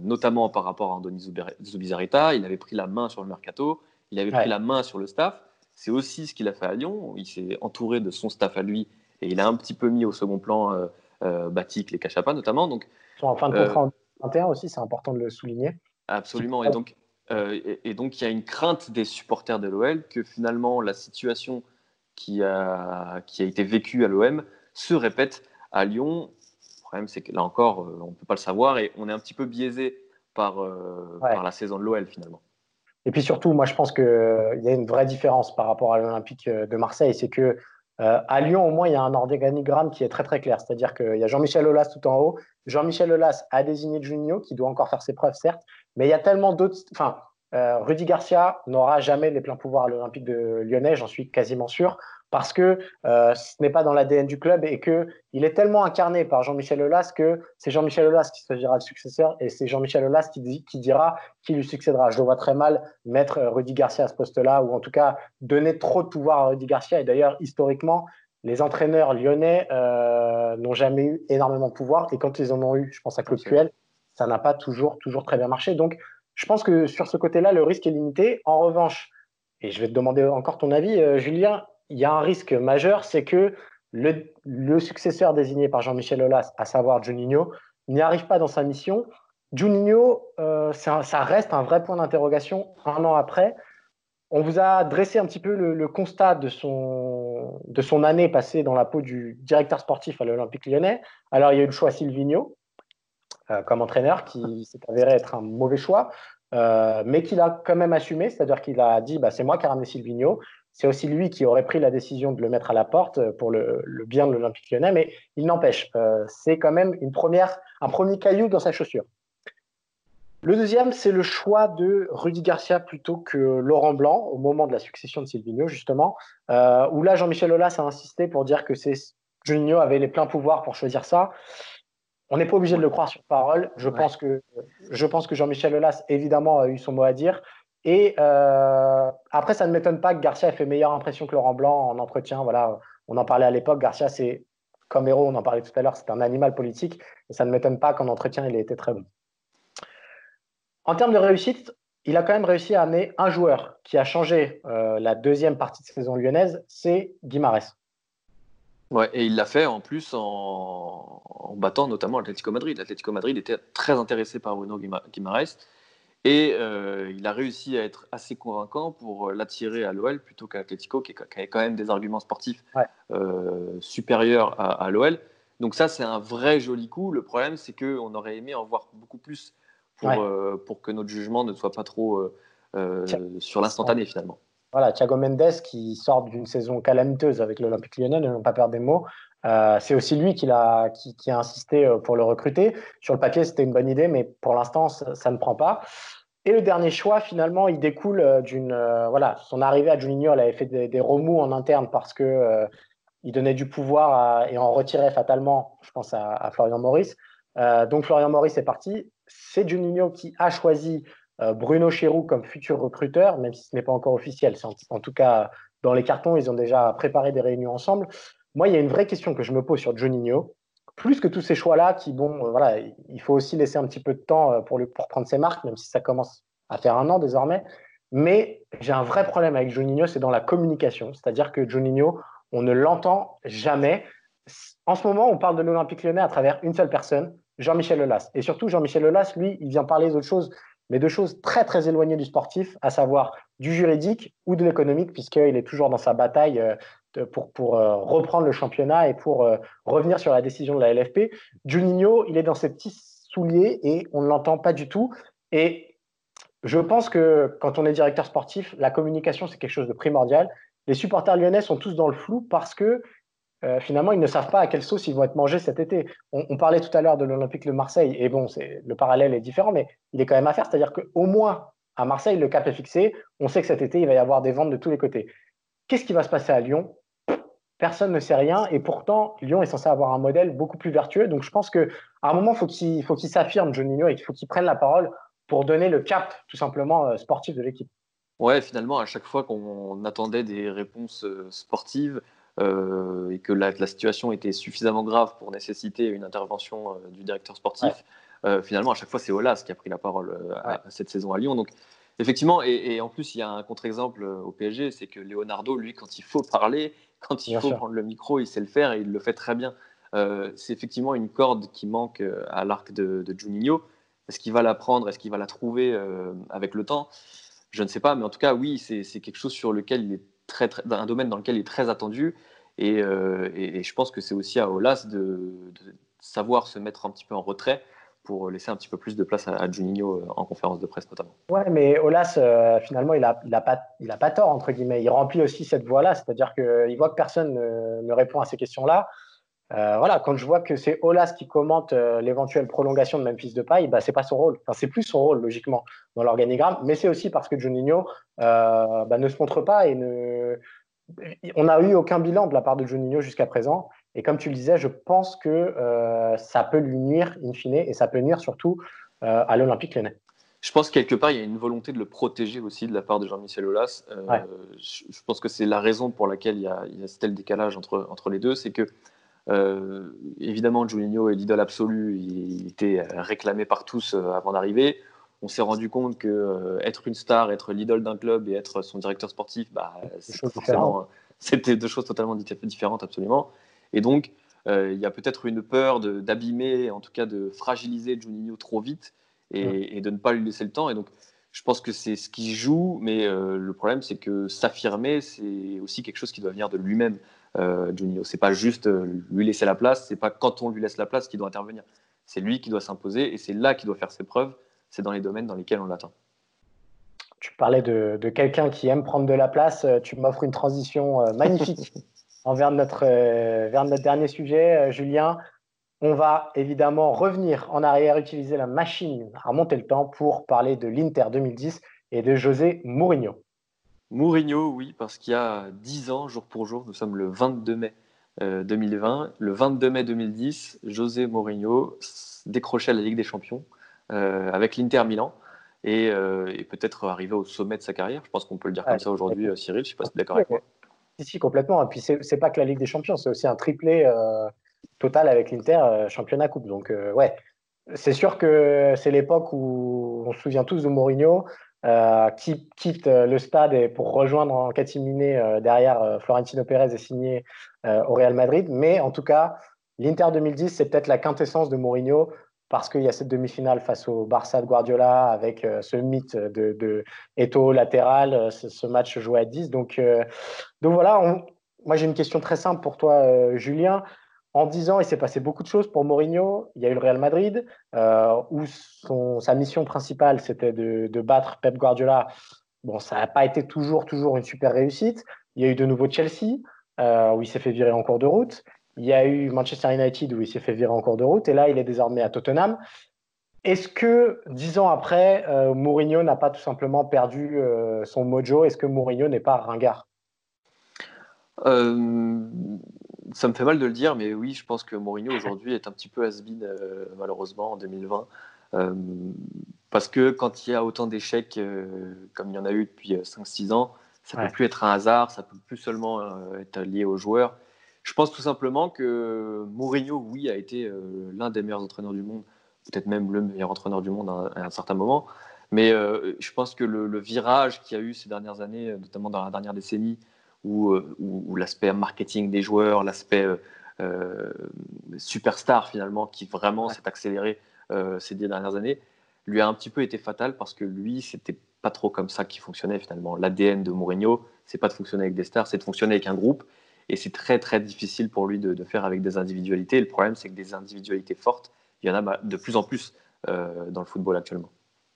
notamment par rapport à Andoni Zubizarreta. Il avait pris la main sur le mercato, il avait pris la main sur le staff. C'est aussi ce qu'il a fait à Lyon. Il s'est entouré de son staff à lui et il a un petit peu mis au second plan Batik, les Cachapa notamment. Donc, ils sont en fin de contrat en 2021 aussi, c'est important de le souligner. Absolument. Et donc, il y a une crainte des supporters de l'OL que finalement la situation qui a été vécue à l'OM se répète à Lyon. Le problème, c'est que là encore, on ne peut pas le savoir et on est un petit peu biaisé par la saison de l'OL finalement. Et puis surtout, moi, je pense qu'il y a une vraie différence par rapport à l'Olympique de Marseille. C'est qu'à Lyon, au moins, il y a un organigramme qui est très, très clair. C'est-à-dire qu'il y a Jean-Michel Aulas tout en haut. Jean-Michel Aulas a désigné Juninho, qui doit encore faire ses preuves, certes. Mais il y a tellement d'autres… Enfin, Rudi Garcia n'aura jamais les pleins pouvoirs à l'Olympique de Lyonnais, j'en suis quasiment sûr, parce que ce n'est pas dans l'ADN du club et qu'il est tellement incarné par Jean-Michel Aulas que c'est Jean-Michel Aulas qui choisira le successeur et c'est Jean-Michel Aulas qui dira qui lui succédera. Je le vois très mal mettre Rudi Garcia à ce poste-là ou en tout cas donner trop de pouvoir à Rudi Garcia. Et d'ailleurs, historiquement, les entraîneurs lyonnais n'ont jamais eu énormément de pouvoir et quand ils en ont eu, je pense à Claude Puel, ça n'a pas toujours très bien marché. Donc, je pense que sur ce côté-là, le risque est limité. En revanche, et je vais te demander encore ton avis, Julien, il y a un risque majeur, c'est que le successeur désigné par Jean-Michel Aulas, à savoir Juninho, n'y arrive pas dans sa mission. Juninho, ça reste un vrai point d'interrogation un an après. On vous a dressé un petit peu le constat de son année passée dans la peau du directeur sportif à l'Olympique lyonnais. Alors, il y a eu le choix Sylvinho comme entraîneur, qui s'est avéré être un mauvais choix, mais qu'il a quand même assumé, c'est-à-dire qu'il a dit c'est moi qui ai ramené Sylvinho, c'est aussi lui qui aurait pris la décision de le mettre à la porte pour le bien de l'Olympique lyonnais, mais il n'empêche, c'est quand même un premier caillou dans sa chaussure. Le deuxième, c'est le choix de Rudi Garcia plutôt que Laurent Blanc, au moment de la succession de Sylvinho, justement, où là, Jean-Michel Aulas a insisté pour dire que Juninho avait les pleins pouvoirs pour choisir ça. On n'est pas obligé de le croire sur parole. Je pense que Jean-Michel Aulas, évidemment, a eu son mot à dire. Et après, ça ne m'étonne pas que Garcia ait fait meilleure impression que Laurent Blanc en entretien. Voilà, on en parlait à l'époque. Garcia, c'est comme Hérault, on en parlait tout à l'heure, c'est un animal politique. Et ça ne m'étonne pas qu'en entretien, il ait été très bon. En termes de réussite, il a quand même réussi à amener un joueur qui a changé la deuxième partie de saison lyonnaise, c'est Guimarães. Ouais, et il l'a fait en plus en battant notamment l'Atlético Madrid. L'Atlético Madrid était très intéressé par Bruno Guimarães et il a réussi à être assez convaincant pour l'attirer à l'OL plutôt qu'à l'Atlético qui avait quand même des arguments sportifs supérieurs à l'OL. Donc ça, c'est un vrai joli coup. Le problème, c'est qu'on aurait aimé en voir beaucoup plus pour que notre jugement ne soit pas trop sur l'instantané finalement. Voilà, Thiago Mendes qui sort d'une saison calamiteuse avec l'Olympique lyonnais, ne pas perdre des mots. C'est aussi lui qui a insisté pour le recruter. Sur le papier, c'était une bonne idée, mais pour l'instant, ça ne prend pas. Et le dernier choix, finalement, il découle d'une… son arrivée à Juninho, elle avait fait des remous en interne parce que il donnait du pouvoir et en retirait fatalement, je pense, à Florian Maurice. Donc Florian Maurice est parti. C'est Juninho qui a choisi Bruno Chéroux comme futur recruteur, même si ce n'est pas encore officiel. C'est en tout cas dans les cartons, ils ont déjà préparé des réunions ensemble. Moi, il y a une vraie question que je me pose sur Juninho, plus que tous ces choix-là qui, bon, voilà, il faut aussi laisser un petit peu de temps pour prendre ses marques, même si ça commence à faire un an désormais. Mais j'ai un vrai problème avec Juninho, c'est dans la communication. C'est-à-dire que Juninho, on ne l'entend jamais. En ce moment, on parle de l'Olympique Lyonnais à travers une seule personne, Jean-Michel Aulas. Et surtout, Jean-Michel Aulas, lui, il vient parler d'autres choses, mais de choses très, très éloignées du sportif, à savoir du juridique ou de l'économique, puisqu'il est toujours dans sa bataille pour reprendre le championnat et pour revenir sur la décision de la LFP. Juninho, il est dans ses petits souliers et on ne l'entend pas du tout. Et je pense que quand on est directeur sportif, la communication, c'est quelque chose de primordial. Les supporters lyonnais sont tous dans le flou parce que finalement, ils ne savent pas à quelle sauce ils vont être mangés cet été. On parlait tout à l'heure de l'Olympique de Marseille, et bon, le parallèle est différent, mais il est quand même à faire. C'est-à-dire qu'au moins, à Marseille, le cap est fixé. On sait que cet été, il va y avoir des ventes de tous les côtés. Qu'est-ce qui va se passer à Lyon ? Personne ne sait rien, et pourtant, Lyon est censé avoir un modèle beaucoup plus vertueux. Donc, je pense qu'à un moment, il faut qu'il s'affirme, Juninho, et il faut qu'il prenne la parole pour donner le cap, tout simplement, sportif de l'équipe. Ouais, finalement, à chaque fois qu'on attendait des réponses sportives et que la situation était suffisamment grave pour nécessiter une intervention du directeur sportif, ouais. Finalement, à chaque fois, c'est Aulas qui a pris la parole à cette saison à Lyon. Donc, effectivement, et en plus, il y a un contre-exemple au PSG, c'est que Leonardo, lui, quand il faut parler, quand il bien faut sûr. Prendre le micro, il sait le faire et il le fait très bien. C'est effectivement une corde qui manque à l'arc de Juninho. Est-ce qu'il va la prendre ? Est-ce qu'il va la trouver avec le temps ? Je ne sais pas, mais en tout cas, oui, c'est quelque chose sur lequel il est un domaine dans lequel il est très attendu. Et je pense que c'est aussi à Aulas de savoir se mettre un petit peu en retrait pour laisser un petit peu plus de place à Juninho en conférence de presse notamment. Ouais, mais Aulas, finalement, il a pas tort, entre guillemets. Il remplit aussi cette voie-là, c'est-à-dire qu'il voit que personne ne répond à ces questions-là. Voilà, quand je vois que c'est Aulas qui commente l'éventuelle prolongation de Memphis Depay, bah, c'est pas son rôle. Enfin, c'est plus son rôle, logiquement, dans l'organigramme. Mais c'est aussi parce que Juninho ne se montre pas. On n'a eu aucun bilan de la part de Juninho jusqu'à présent. Et comme tu le disais, je pense que ça peut lui nuire, in fine, et ça peut nuire surtout à l'Olympique Lyonnais. Je pense que quelque part, il y a une volonté de le protéger aussi de la part de Jean-Michel Aulas. Ouais. Je pense que c'est la raison pour laquelle il y a ce tel décalage entre les deux. C'est que évidemment, Juninho est l'idole absolue. Il était réclamé par tous avant d'arriver. On s'est rendu compte que être une star, être l'idole d'un club et être son directeur sportif, bah, c'était deux choses totalement différentes, absolument. Et donc, il y a peut-être une peur d'abîmer, en tout cas de fragiliser Juninho trop vite et de ne pas lui laisser le temps. Et donc, je pense que c'est ce qui joue, mais le problème, c'est que s'affirmer, c'est aussi quelque chose qui doit venir de lui-même. Juninho, c'est pas juste lui laisser la place, c'est pas quand on lui laisse la place qu'il doit intervenir, c'est lui qui doit s'imposer et c'est là qu'il doit faire ses preuves, c'est dans les domaines dans lesquels on l'attend. Tu parlais de quelqu'un qui aime prendre de la place, tu m'offres une transition magnifique vers notre dernier sujet, Julien. On va évidemment revenir en arrière, utiliser la machine à remonter le temps pour parler de l'Inter 2010 et de José Mourinho. Mourinho, oui, parce qu'il y a 10 ans, jour pour jour, nous sommes le 22 mai 2020. Le 22 mai 2010, José Mourinho décrochait la Ligue des Champions avec l'Inter Milan et peut-être arrivait au sommet de sa carrière. Je pense qu'on peut le dire comme ça aujourd'hui, Cyril. Je ne sais pas si tu es d'accord avec moi. Si, complètement. Et puis, ce n'est pas que la Ligue des Champions, c'est aussi un triplé total avec l'Inter, championnat, coupe. Donc, ouais, c'est sûr que c'est l'époque où on se souvient tous de Mourinho. Qui quitte le stade et pour rejoindre en catimini derrière Florentino Pérez est signé au Real Madrid. Mais en tout cas, l'Inter 2010, c'est peut-être la quintessence de Mourinho parce qu'il y a cette demi-finale face au Barça de Guardiola avec ce mythe de Eto'o latéral, ce match joué à 10. Donc voilà, moi j'ai une question très simple pour toi, Julien. En 10 ans, il s'est passé beaucoup de choses pour Mourinho. Il y a eu le Real Madrid, où sa mission principale, c'était de battre Pep Guardiola. Bon, ça n'a pas été toujours une super réussite. Il y a eu de nouveau Chelsea, où il s'est fait virer en cours de route. Il y a eu Manchester United, où il s'est fait virer en cours de route. Et là, il est désormais à Tottenham. Est-ce que, 10 ans après, Mourinho n'a pas tout simplement perdu son mojo ? Est-ce que Mourinho n'est pas ringard ? Ça me fait mal de le dire, mais oui, je pense que Mourinho aujourd'hui est un petit peu has-been, malheureusement, en 2020. Parce que quand il y a autant d'échecs comme il y en a eu depuis 5-6 ans, ça ne peut plus être un hasard, ça ne peut plus seulement être lié aux joueurs. Je pense tout simplement que Mourinho, oui, a été l'un des meilleurs entraîneurs du monde, peut-être même le meilleur entraîneur du monde à un certain moment, mais je pense que le virage qu'il y a eu ces dernières années, notamment dans la dernière décennie, où l'aspect marketing des joueurs, l'aspect superstar finalement, qui vraiment s'est accéléré ces dernières années, lui a un petit peu été fatal, parce que lui, c'était pas trop comme ça qu'il fonctionnait finalement. L'ADN de Mourinho, c'est pas de fonctionner avec des stars, c'est de fonctionner avec un groupe. Et c'est très, très difficile pour lui de faire avec des individualités. Et le problème, c'est que des individualités fortes, il y en a de plus en plus dans le football actuellement.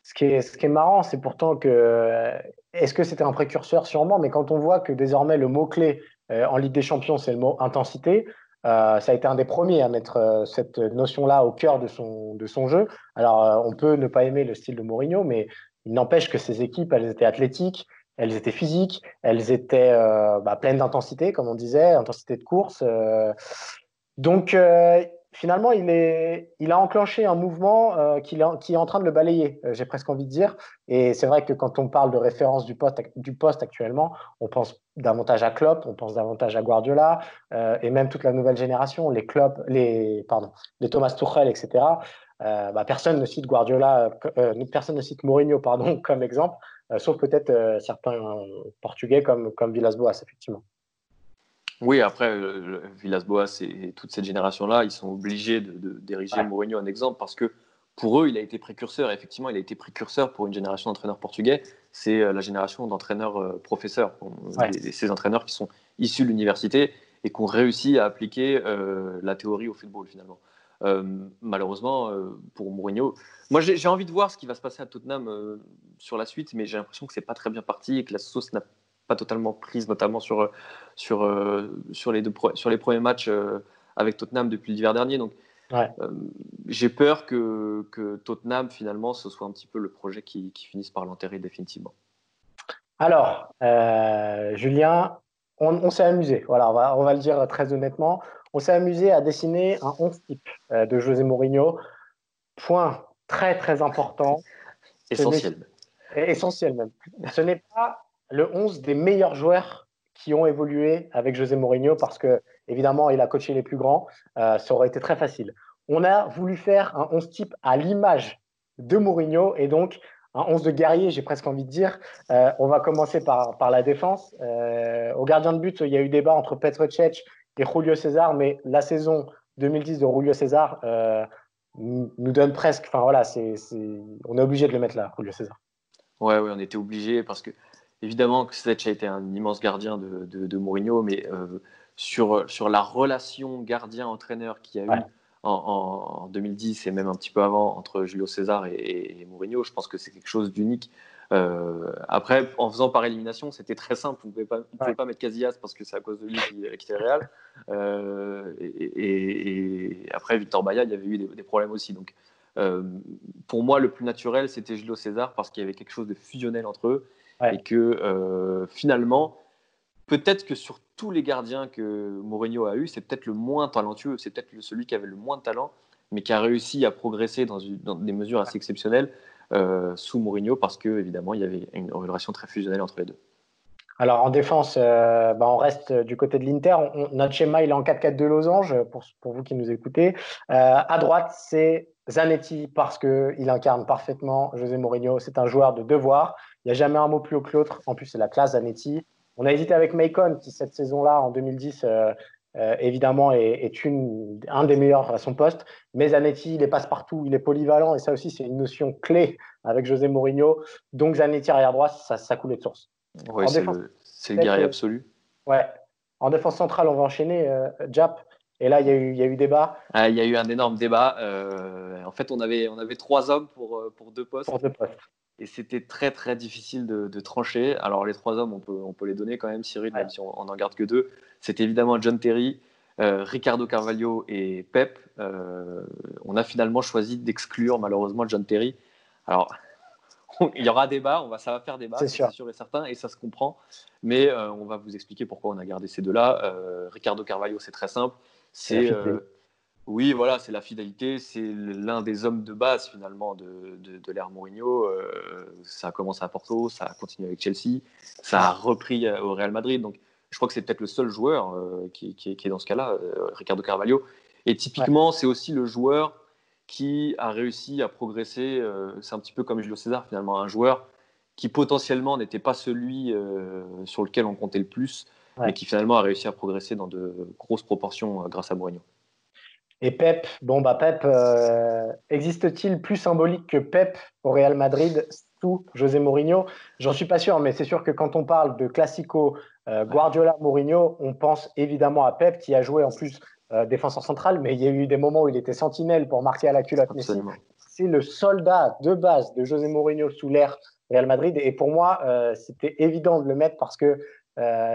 Ce qui est marrant, c'est pourtant que... Est-ce que c'était un précurseur? Sûrement, mais quand on voit que désormais, le mot-clé en Ligue des Champions, c'est le mot « intensité », ça a été un des premiers à mettre cette notion-là au cœur de son jeu. Alors, on peut ne pas aimer le style de Mourinho, mais il n'empêche que ces équipes, elles étaient athlétiques, elles étaient physiques, elles étaient pleines d'intensité, comme on disait, intensité de course. Donc, finalement, il a enclenché un mouvement qui est en train de le balayer, j'ai presque envie de dire. Et c'est vrai que quand on parle de référence du poste actuellement, on pense davantage à Klopp, on pense davantage à Guardiola, et même toute la nouvelle génération, les Klopp, les Thomas Tuchel, etc. Personne ne cite Guardiola, personne ne cite Mourinho, pardon, comme exemple. Sauf peut-être certains Portugais comme Villas-Boas, effectivement. Oui, après, Villas-Boas et toute cette génération-là, ils sont obligés d'ériger Mourinho en exemple, parce que pour eux, il a été précurseur. Et effectivement, il a été précurseur pour une génération d'entraîneurs portugais. C'est la génération d'entraîneurs professeurs, ces entraîneurs qui sont issus de l'université et qui ont réussi à appliquer la théorie au football, finalement. Malheureusement pour Mourinho, moi j'ai envie de voir ce qui va se passer à Tottenham sur la suite, mais j'ai l'impression que c'est pas très bien parti et que la sauce n'a pas totalement prise, notamment sur les premiers matchs avec Tottenham depuis l'hiver dernier. Donc j'ai peur que Tottenham finalement ce soit un petit peu le projet qui finisse par l'enterrer définitivement. Alors Julien, on s'est amusé, voilà, on va le dire très honnêtement. On s'est amusé à dessiner un 11 type de José Mourinho. Point très, très important. Essentiel même. Ce n'est pas le 11 des meilleurs joueurs qui ont évolué avec José Mourinho, parce que, évidemment, il a coaché les plus grands. Ça aurait été très facile. On a voulu faire un 11 type à l'image de Mourinho, et donc un 11 de guerrier, j'ai presque envie de dire. On va commencer par la défense. Au gardien de but, il y a eu débat entre Petr Cech et Julio César, mais la saison 2010 de Julio César nous donne presque... Enfin voilà, on est obligé de le mettre là, Julio César. Oui, on était obligé, parce que évidemment que Cech a été un immense gardien de Mourinho, mais sur la relation gardien-entraîneur qu'il y a eu en 2010 et même un petit peu avant entre Julio César et Mourinho, je pense que c'est quelque chose d'unique. Après, en faisant par élimination, c'était très simple. On ne pouvait pas mettre Casillas parce que c'est à cause de lui qu'il a quitté le Real. Et après, Victor Baia, il y avait eu des problèmes aussi. Donc, pour moi, le plus naturel, c'était Julio César, parce qu'il y avait quelque chose de fusionnel entre eux. Et que finalement, peut-être que sur tous les gardiens que Mourinho a eu, c'est peut-être le moins talentueux, c'est peut-être celui qui avait le moins de talent, mais qui a réussi à progresser dans des mesures assez exceptionnelles. Sous Mourinho, parce que évidemment il y avait une relation très fusionnelle entre les deux. Alors en défense, on reste du côté de l'Inter. Notre schéma, il est en 4-4 de losange pour vous qui nous écoutez. À droite, c'est Zanetti, parce qu'il incarne parfaitement José Mourinho. C'est un joueur de devoir. Il n'y a jamais un mot plus haut que l'autre. En plus, c'est la classe, Zanetti. On a hésité avec Maicon, qui cette saison-là, en 2010, évidemment, est un des meilleurs à son poste. Mais Zanetti, il est passe-partout, il est polyvalent. Et ça aussi, c'est une notion clé avec José Mourinho. Donc, Zanetti arrière-droit, ça coulait de source. Ouais, c'est le guerrier absolu. Ouais. En défense centrale, on va enchaîner, Jap. Et là, il y a eu débat. Ah, il y a eu un énorme débat. En fait, on avait trois hommes pour deux postes. Pour deux postes. Et c'était très, très difficile de trancher. Alors, les trois hommes, on peut les donner quand même, Cyril, même si on n'en garde que deux. C'était évidemment John Terry, Ricardo Carvalho et Pep. On a finalement choisi d'exclure, malheureusement, John Terry. Alors, Il y aura débat, ça va faire débat, c'est sûr et certain, et ça se comprend. Mais on va vous expliquer pourquoi on a gardé ces deux-là. Ricardo Carvalho, c'est très simple. Oui, voilà, c'est la fidélité. C'est l'un des hommes de base, finalement, de l'ère Mourinho. Ça a commencé à Porto, ça a continué avec Chelsea, ça a repris au Real Madrid. Donc, je crois que c'est peut-être le seul joueur qui est dans ce cas-là, Ricardo Carvalho. Et typiquement, c'est aussi le joueur qui a réussi à progresser. C'est un petit peu comme Julio César, finalement, un joueur qui potentiellement n'était pas celui sur lequel on comptait le plus, mais qui finalement a réussi à progresser dans de grosses proportions grâce à Mourinho. Et Pep, existe-t-il plus symbolique que Pep au Real Madrid sous José Mourinho ? J'en suis pas sûr, mais c'est sûr que quand on parle de classico Guardiola-Mourinho, on pense évidemment à Pep qui a joué en plus défenseur central, mais il y a eu des moments où il était sentinelle pour marquer à la culotte. Absolument. C'est le soldat de base de José Mourinho sous l'ère Real Madrid, et pour moi, c'était évident de le mettre parce que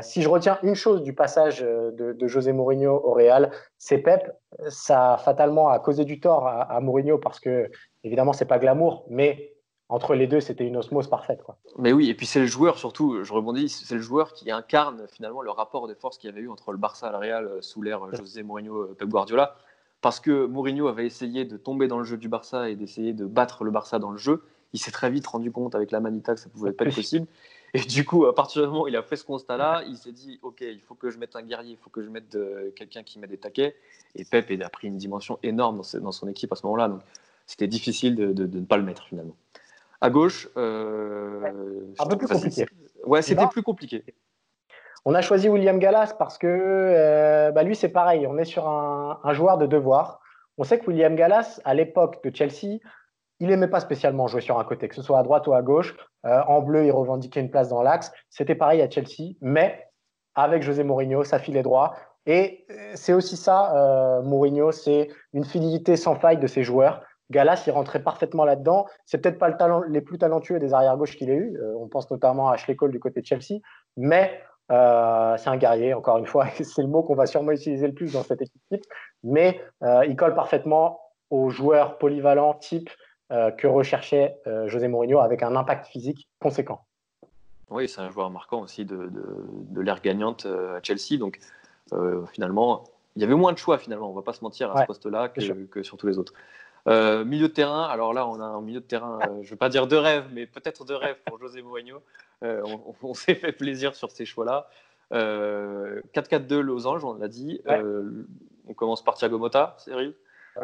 si je retiens une chose du passage de José Mourinho au Real, c'est Pep. Ça fatalement a causé du tort à Mourinho parce que, évidemment, c'est pas glamour, mais entre les deux, c'était une osmose parfaite, quoi. Mais oui, et puis c'est le joueur, surtout, je rebondis, c'est le joueur qui incarne finalement le rapport de force qu'il y avait eu entre le Barça et le Real sous l'ère José Mourinho-Pep Guardiola, parce que Mourinho avait essayé de tomber dans le jeu du Barça et d'essayer de battre le Barça dans le jeu. Il s'est très vite rendu compte avec la Manita que ça ne pouvait pas être possible. Et du coup, à partir du moment où il a fait ce constat-là, il s'est dit « Ok, il faut que je mette un guerrier, il faut que je mette quelqu'un qui met des taquets. » Et Pep a pris une dimension énorme dans son équipe à ce moment-là. Donc, c'était difficile de ne pas le mettre, finalement. À gauche... un peu plus compliqué. Ouais, c'était plus compliqué. On a choisi William Gallas parce que lui, c'est pareil. On est sur un joueur de devoir. On sait que William Gallas, à l'époque de Chelsea... Il n'aimait pas spécialement jouer sur un côté, que ce soit à droite ou à gauche. En bleu, il revendiquait une place dans l'axe. C'était pareil à Chelsea, mais avec José Mourinho, ça filait droit. Et c'est aussi ça, Mourinho, c'est une fidélité sans faille de ses joueurs. Gallas, il rentrait parfaitement là-dedans. C'est peut-être pas les plus talentueux des arrières-gauches qu'il ait eu. On pense notamment à Ashley Cole du côté de Chelsea, mais c'est un guerrier, encore une fois. C'est le mot qu'on va sûrement utiliser le plus dans cette équipe. Mais il colle parfaitement aux joueurs polyvalents type que recherchait José Mourinho avec un impact physique conséquent. Oui, c'est un joueur marquant aussi de l'ère gagnante à Chelsea. Donc, finalement, il y avait moins de choix, finalement. On ne va pas se mentir à ce poste-là que sur tous les autres. Milieu de terrain. Alors là, on a un milieu de terrain, je ne veux pas dire de rêve, mais peut-être de rêve pour José Mourinho. On s'est fait plaisir sur ces choix-là. 4-4-2, losange, on l'a dit. Ouais. On commence par Thiago Motta, Cyril.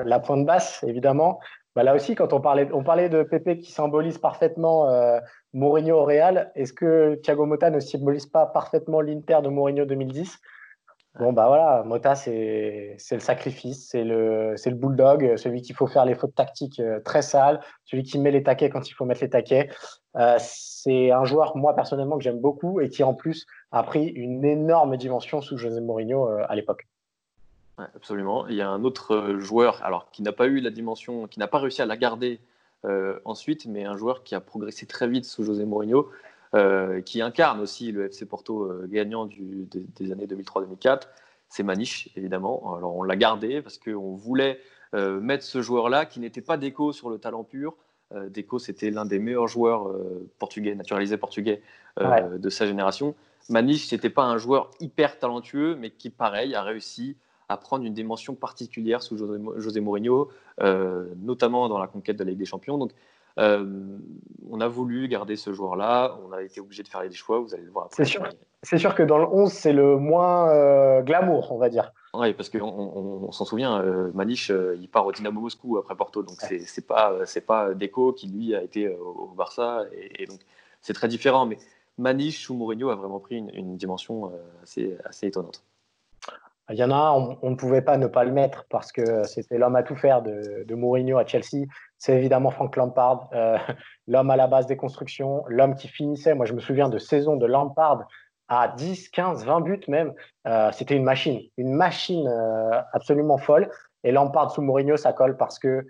La pointe basse, évidemment. Là aussi, quand on parlait de Pepe qui symbolise parfaitement Mourinho au Real, est-ce que Thiago Motta ne symbolise pas parfaitement l'Inter de Mourinho 2010 ? Bon, Motta, c'est le sacrifice, c'est le bulldog, celui qu'il faut faire les fautes tactiques très sales, celui qui met les taquets quand il faut mettre les taquets. C'est un joueur, moi, personnellement, que j'aime beaucoup et qui, en plus, a pris une énorme dimension sous José Mourinho à l'époque. Ouais, absolument. Il y a un autre joueur, alors qui n'a pas eu la dimension, qui n'a pas réussi à la garder ensuite, mais un joueur qui a progressé très vite sous José Mourinho, qui incarne aussi le FC Porto gagnant des années 2003-2004. C'est Maniche, évidemment. Alors on l'a gardé parce qu'on voulait mettre ce joueur-là qui n'était pas Deco sur le talent pur. Deco, c'était l'un des meilleurs joueurs portugais, naturalisés portugais de sa génération. Maniche, c'était pas un joueur hyper talentueux, mais qui, pareil, a réussi à prendre une dimension particulière sous José Mourinho, notamment dans la conquête de la Ligue des Champions. Donc, on a voulu garder ce joueur-là, on a été obligé de faire des choix, vous allez le voir après. C'est sûr que dans le 11, c'est le moins glamour, on va dire. Oui, parce qu'on s'en souvient, Maniche, il part au Dynamo Moscou après Porto, donc c'est pas Deco qui, lui, a été au Barça, et donc c'est très différent. Mais Maniche sous Mourinho a vraiment pris une dimension assez étonnante. Il y en a un, on ne pouvait pas ne pas le mettre parce que c'était l'homme à tout faire de Mourinho à Chelsea. C'est évidemment Frank Lampard, l'homme à la base des constructions, l'homme qui finissait. Moi, je me souviens de saisons de Lampard à 10, 15, 20 buts même. C'était une machine absolument folle. Et Lampard sous Mourinho, ça colle parce que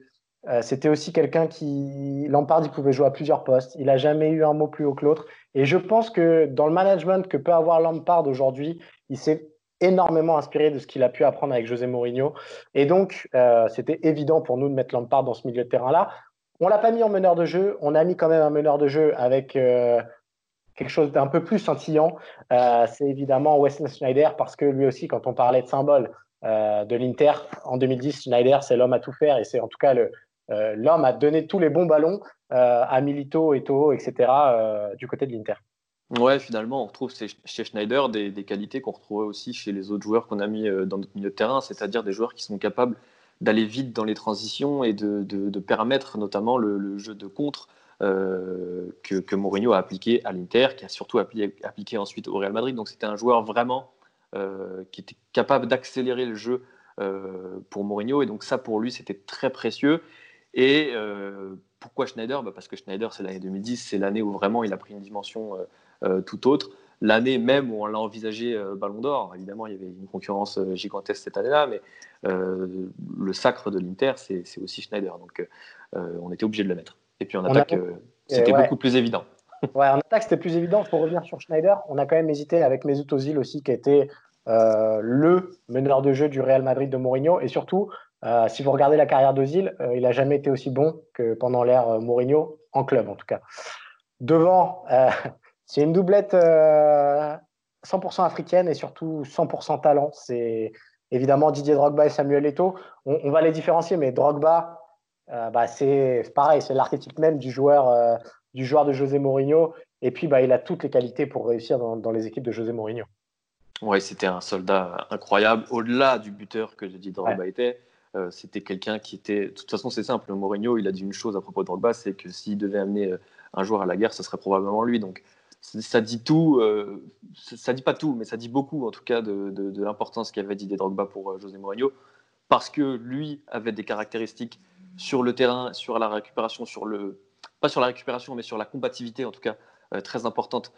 c'était aussi quelqu'un qui… Lampard, il pouvait jouer à plusieurs postes. Il n'a jamais eu un mot plus haut que l'autre. Et je pense que dans le management que peut avoir Lampard aujourd'hui, il s'est… énormément inspiré de ce qu'il a pu apprendre avec José Mourinho. Et donc, c'était évident pour nous de mettre Lampard dans ce milieu de terrain-là. On l'a pas mis en meneur de jeu, on a mis quand même un meneur de jeu avec quelque chose d'un peu plus scintillant. C'est évidemment Wesley Sneijder, parce que lui aussi, quand on parlait de symbole de l'Inter en 2010, Sneijder, c'est l'homme à tout faire, et c'est en tout cas l'homme à donner tous les bons ballons à Milito, Eto'o, etc. Du côté de l'Inter. Ouais, finalement, on retrouve chez Sneijder des qualités qu'on retrouvait aussi chez les autres joueurs qu'on a mis dans notre milieu de terrain, c'est-à-dire des joueurs qui sont capables d'aller vite dans les transitions et de permettre notamment le jeu de contre que Mourinho a appliqué à l'Inter, qui a surtout appliqué ensuite au Real Madrid. Donc c'était un joueur vraiment qui était capable d'accélérer le jeu pour Mourinho, et donc ça pour lui c'était très précieux. Et pourquoi Sneijder ? Parce que Sneijder, c'est l'année 2010, c'est l'année où vraiment il a pris une dimension tout autre. L'année même où on l'a envisagé Ballon d'Or, évidemment il y avait une concurrence gigantesque cette année-là, mais le sacre de l'Inter, c'est aussi Sneijder, donc on était obligé de le mettre. Et puis en attaque, c'était beaucoup plus évident. Ouais, en attaque, c'était plus évident. Pour revenir sur Sneijder, on a quand même hésité avec Mesut Özil aussi, qui était le meneur de jeu du Real Madrid de Mourinho. Et surtout, si vous regardez la carrière d'Ozil, il n'a jamais été aussi bon que pendant l'ère Mourinho, en club en tout cas. Devant, c'est une doublette 100% africaine et surtout 100% talent. C'est évidemment Didier Drogba et Samuel Eto'o. On va les différencier, mais Drogba, c'est pareil, c'est l'archétype même du joueur de José Mourinho. Et puis, il a toutes les qualités pour réussir dans les équipes de José Mourinho. Oui, c'était un soldat incroyable. Au-delà du buteur que Didier Drogba était, c'était quelqu'un qui était... De toute façon, c'est simple. Mourinho, il a dit une chose à propos de Drogba, c'est que s'il devait amener un joueur à la guerre, ce serait probablement lui. Donc, ça dit tout. Ça dit pas tout, mais ça dit beaucoup, en tout cas, de l'importance qu'avait Didier Drogba pour José Mourinho, parce que lui avait des caractéristiques sur le terrain, sur la récupération, pas sur la récupération, mais sur la combativité, en tout cas, très importante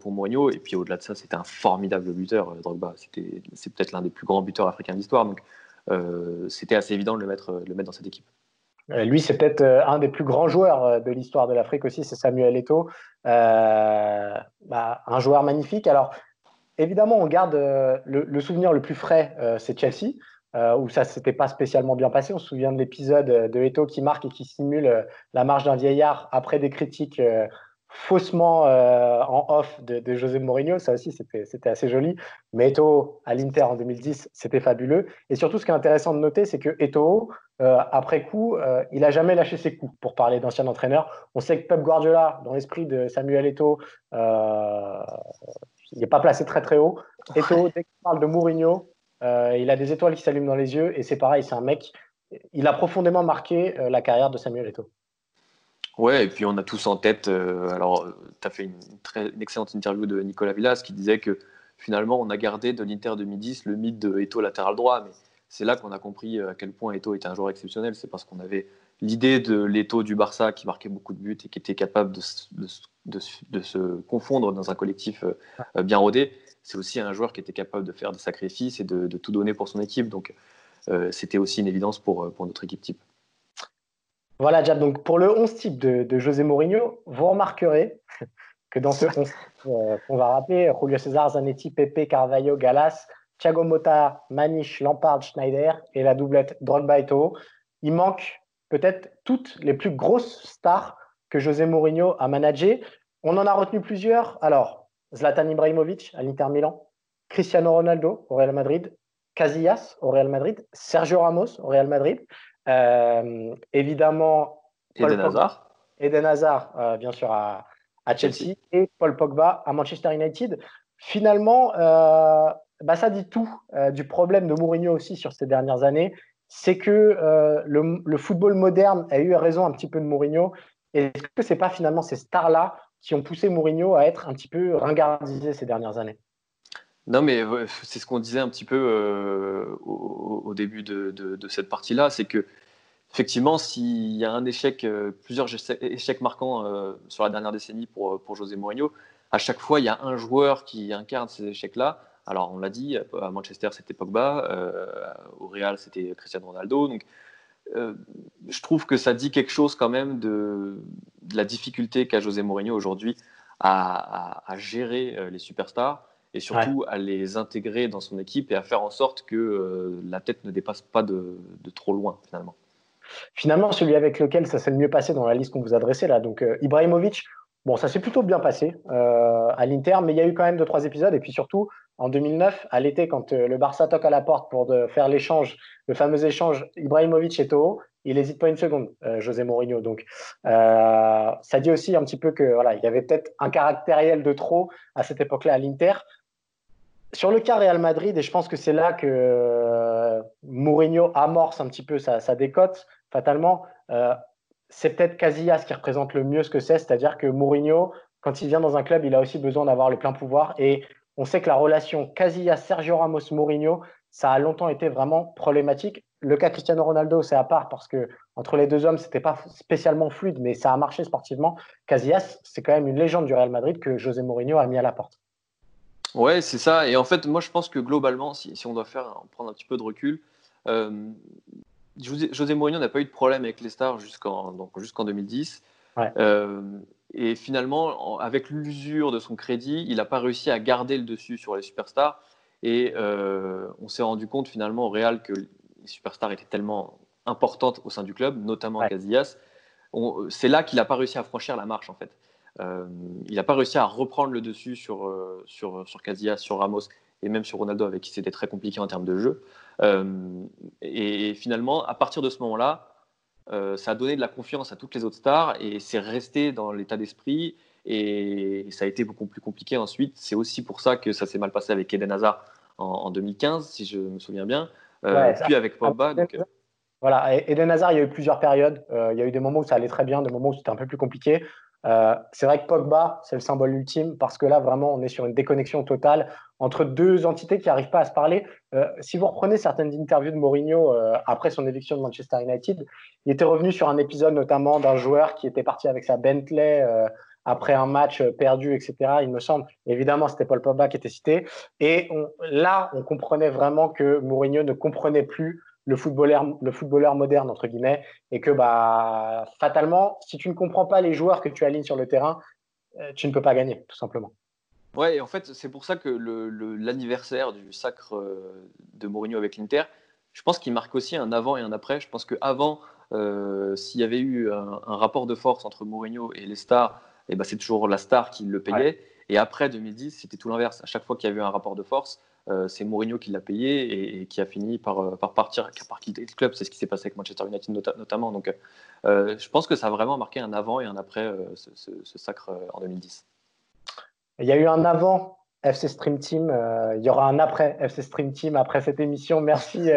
pour Mourinho. Et puis au-delà de ça, c'était un formidable buteur, Drogba. C'est peut-être l'un des plus grands buteurs africains de l'histoire, donc c'était assez évident de le mettre dans cette équipe. Lui, c'est peut-être un des plus grands joueurs de l'histoire de l'Afrique aussi, c'est Samuel Eto'o. Un joueur magnifique. Alors, évidemment, on garde le souvenir le plus frais, c'est Chelsea, où ça ne s'était pas spécialement bien passé. On se souvient de l'épisode de Eto'o qui marque et qui simule la marche d'un vieillard après des critiques faussement en off de José Mourinho. Ça aussi, c'était assez joli. Mais Eto'o à l'Inter en 2010, c'était fabuleux. Et surtout, ce qui est intéressant de noter, c'est que Eto'o, après coup, il n'a jamais lâché ses coups, pour parler d'ancien entraîneur. On sait que Pep Guardiola, dans l'esprit de Samuel Eto'o, il n'est pas placé très très haut. Eto'o, dès qu'on parle de Mourinho, il a des étoiles qui s'allument dans les yeux, et c'est pareil, c'est un mec, il a profondément marqué la carrière de Samuel Eto'o. Ouais, et puis on a tous en tête, alors tu as fait une excellente interview de Nicolas Villas qui disait que finalement on a gardé de l'Inter 2010 le mythe de Eto'o latéral droit, mais c'est là qu'on a compris à quel point Eto'o était un joueur exceptionnel. C'est parce qu'on avait l'idée de l'Eto'o du Barça qui marquait beaucoup de buts et qui était capable de se confondre dans un collectif bien rodé. C'est aussi un joueur qui était capable de faire des sacrifices et de tout donner pour son équipe. Donc, c'était aussi une évidence pour notre équipe type. Voilà, Jab. Donc, pour le 11 type de José Mourinho, vous remarquerez que dans ce 11 qu'on va rappeler, Julio César, Zanetti, Pepe, Carvalho, Gallas, Thiago Motta, Maniche, Lampard, Sneijder et la doublette Drogba Eto'o. Il manque peut-être toutes les plus grosses stars que José Mourinho a managées. On en a retenu plusieurs. Alors, Zlatan Ibrahimovic à l'Inter Milan, Cristiano Ronaldo au Real Madrid, Casillas au Real Madrid, Sergio Ramos au Real Madrid, évidemment Eden Hazard bien sûr à Chelsea, et Paul Pogba à Manchester United. Finalement, ça dit tout du problème de Mourinho aussi sur ces dernières années, c'est que le football moderne a eu raison un petit peu de Mourinho. Est-ce que ce n'est pas finalement ces stars-là qui ont poussé Mourinho à être un petit peu ringardisé ces dernières années? Non, mais c'est ce qu'on disait un petit peu au début de cette partie-là, c'est que effectivement, s'il y a un échec, plusieurs échecs marquants sur la dernière décennie pour José Mourinho, à chaque fois, il y a un joueur qui incarne ces échecs-là. Alors, on l'a dit, à Manchester, c'était Pogba, au Real, c'était Cristiano Ronaldo, donc... je trouve que ça dit quelque chose quand même de la difficulté qu'a José Mourinho aujourd'hui à gérer les superstars et surtout à les intégrer dans son équipe et à faire en sorte que la tête ne dépasse pas de trop loin finalement. Finalement, celui avec lequel ça s'est le mieux passé dans la liste qu'on vous a dressée là, donc Ibrahimovic, bon, ça s'est plutôt bien passé à l'Inter, mais il y a eu quand même 2-3 épisodes. Et puis surtout, en 2009, à l'été, quand le Barça toque à la porte pour faire l'échange, le fameux échange Ibrahimovic et Eto'o, il n'hésite pas une seconde, José Mourinho. Donc, ça dit aussi un petit peu que voilà, il y avait peut-être un caractériel de trop à cette époque-là à l'Inter. Sur le cas Real Madrid, et je pense que c'est là que Mourinho amorce un petit peu sa décote, fatalement, c'est peut-être Casillas qui représente le mieux ce que c'est, c'est-à-dire que Mourinho, quand il vient dans un club, il a aussi besoin d'avoir le plein pouvoir. Et on sait que la relation Casillas-Sergio Ramos-Mourinho, ça a longtemps été vraiment problématique. Le cas Cristiano Ronaldo, c'est à part parce que entre les deux hommes, c'était pas spécialement fluide, mais ça a marché sportivement. Casillas, c'est quand même une légende du Real Madrid que José Mourinho a mis à la porte. Ouais, c'est ça. Et en fait, moi, je pense que globalement, si on doit prendre un petit peu de recul, José Mourinho n'a pas eu de problème avec les stars jusqu'en 2010. Ouais. Et finalement, avec l'usure de son crédit, il n'a pas réussi à garder le dessus sur les superstars. Et on s'est rendu compte finalement au Real que les superstars étaient tellement importantes au sein du club, notamment ouais. Casillas. C'est là qu'il n'a pas réussi à franchir la marche en fait. Il n'a pas réussi à reprendre le dessus sur Casillas, sur Ramos et même sur Ronaldo avec qui c'était très compliqué en termes de jeu. Et finalement, à partir de ce moment-là, ça a donné de la confiance à toutes les autres stars et c'est resté dans l'état d'esprit et ça a été beaucoup plus compliqué ensuite. C'est aussi pour ça que ça s'est mal passé avec Eden Hazard en 2015, si je me souviens bien, puis avec Pogba. Voilà, Eden Hazard, il y a eu plusieurs périodes. Il y a eu des moments où ça allait très bien, des moments où c'était un peu plus compliqué. C'est vrai que Pogba, c'est le symbole ultime parce que là, vraiment, on est sur une déconnexion totale entre deux entités qui n'arrivent pas à se parler. Si vous reprenez certaines interviews de Mourinho après son éviction de Manchester United, il était revenu sur un épisode notamment d'un joueur qui était parti avec sa Bentley après un match perdu, etc. Il me semble, évidemment, c'était Paul Pogba qui était cité. Et on comprenait vraiment que Mourinho ne comprenait plus le footballeur moderne, entre guillemets, et que fatalement, si tu ne comprends pas les joueurs que tu alignes sur le terrain, tu ne peux pas gagner, tout simplement. Ouais, et en fait, c'est pour ça que l'anniversaire du sacre de Mourinho avec l'Inter, je pense qu'il marque aussi un avant et un après. Je pense qu'avant, s'il y avait eu un rapport de force entre Mourinho et les stars, et c'est toujours la star qui le payait. Ouais. Et après 2010, c'était tout l'inverse. À chaque fois qu'il y a eu un rapport de force, c'est Mourinho qui l'a payé et qui a fini par quitter le club. C'est ce qui s'est passé avec Manchester United notamment. Donc, je pense que ça a vraiment marqué un avant et un après ce sacre en 2010. Il y a eu un avant FC Stream Team. Il y aura un après FC Stream Team après cette émission. Merci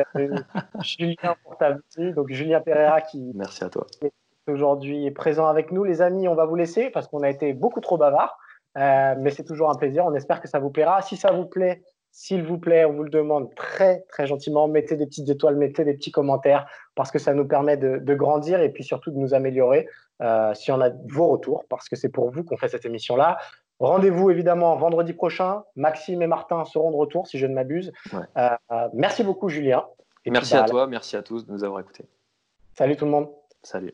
Julien pour ta venue. Donc Julien Pereira qui. Merci à toi. Aujourd'hui est présent avec nous, les amis. On va vous laisser parce qu'on a été beaucoup trop bavards. Mais c'est toujours un plaisir. On espère que ça vous plaira. Si ça vous plaît. S'il vous plaît, on vous le demande très, très gentiment, mettez des petites étoiles, mettez des petits commentaires parce que ça nous permet de grandir et puis surtout de nous améliorer si on a vos retours parce que c'est pour vous qu'on fait cette émission-là. Rendez-vous évidemment vendredi prochain. Maxime et Martin seront de retour si je ne m'abuse. Ouais. Merci beaucoup Julien. Et merci à toi, merci à tous de nous avoir écoutés. Salut tout le monde. Salut.